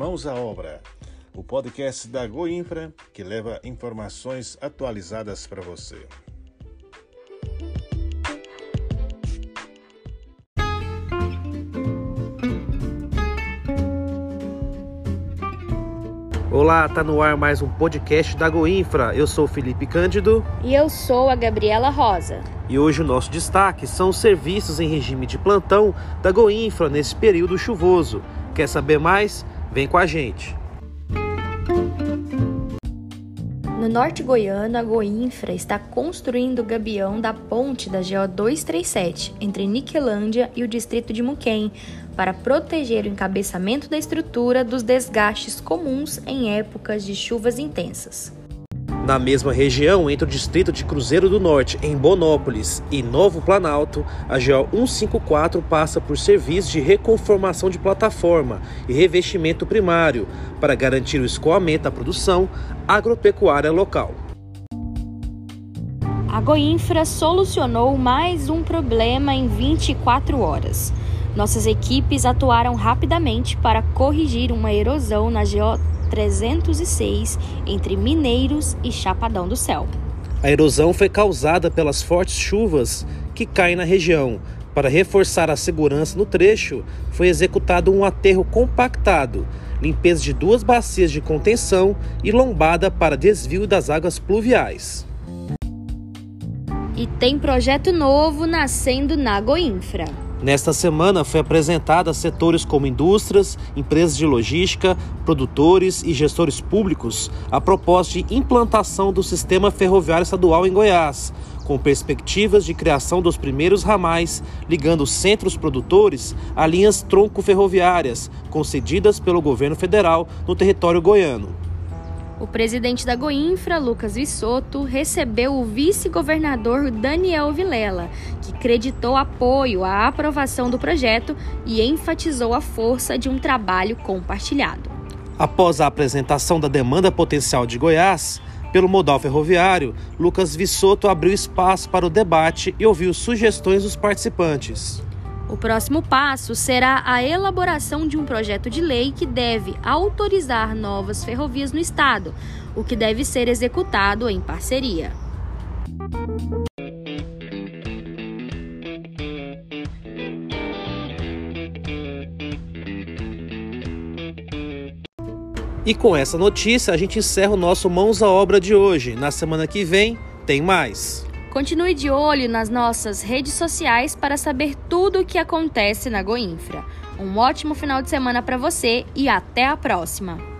Mãos à Obra, o podcast da Goinfra, que leva informações atualizadas para você. Olá, tá no ar mais um podcast da Goinfra. Eu sou o Felipe Cândido. E eu sou a Gabriela Rosa. E hoje o nosso destaque são os serviços em regime de plantão da Goinfra nesse período chuvoso. Quer saber mais? Vem com a gente. No norte goiano, a Goinfra está construindo o gabião da ponte da GO 237 entre Niquelândia e o distrito de Muquém, para proteger o encabeçamento da estrutura dos desgastes comuns em épocas de chuvas intensas. Na mesma região, entre o distrito de Cruzeiro do Norte, em Bonópolis, e Novo Planalto, a GO 154 passa por serviço de reconformação de plataforma e revestimento primário para garantir o escoamento da produção agropecuária local. A Goinfra solucionou mais um problema em 24 horas. Nossas equipes atuaram rapidamente para corrigir uma erosão na GO 306 entre Mineiros e Chapadão do Céu. A erosão foi causada pelas fortes chuvas que caem na região. Para reforçar a segurança no trecho, foi executado um aterro compactado, limpeza de duas bacias de contenção e lombada para desvio das águas pluviais. E tem projeto novo nascendo na Goinfra. Nesta semana foi apresentada a setores como indústrias, empresas de logística, produtores e gestores públicos a proposta de implantação do sistema ferroviário estadual em Goiás, com perspectivas de criação dos primeiros ramais ligando centros produtores a linhas tronco-ferroviárias concedidas pelo governo federal no território goiano. O presidente da Goinfra, Lucas Vissoto, recebeu o vice-governador Daniel Vilela, que creditou apoio à aprovação do projeto e enfatizou a força de um trabalho compartilhado. Após a apresentação da demanda potencial de Goiás pelo modal ferroviário, Lucas Vissoto abriu espaço para o debate e ouviu sugestões dos participantes. O próximo passo será a elaboração de um projeto de lei que deve autorizar novas ferrovias no estado, o que deve ser executado em parceria. E com essa notícia a gente encerra o nosso Mãos à Obra de hoje. Na semana que vem tem mais. Continue de olho nas nossas redes sociais para saber tudo o que acontece na Goinfra. Um ótimo final de semana para você e até a próxima!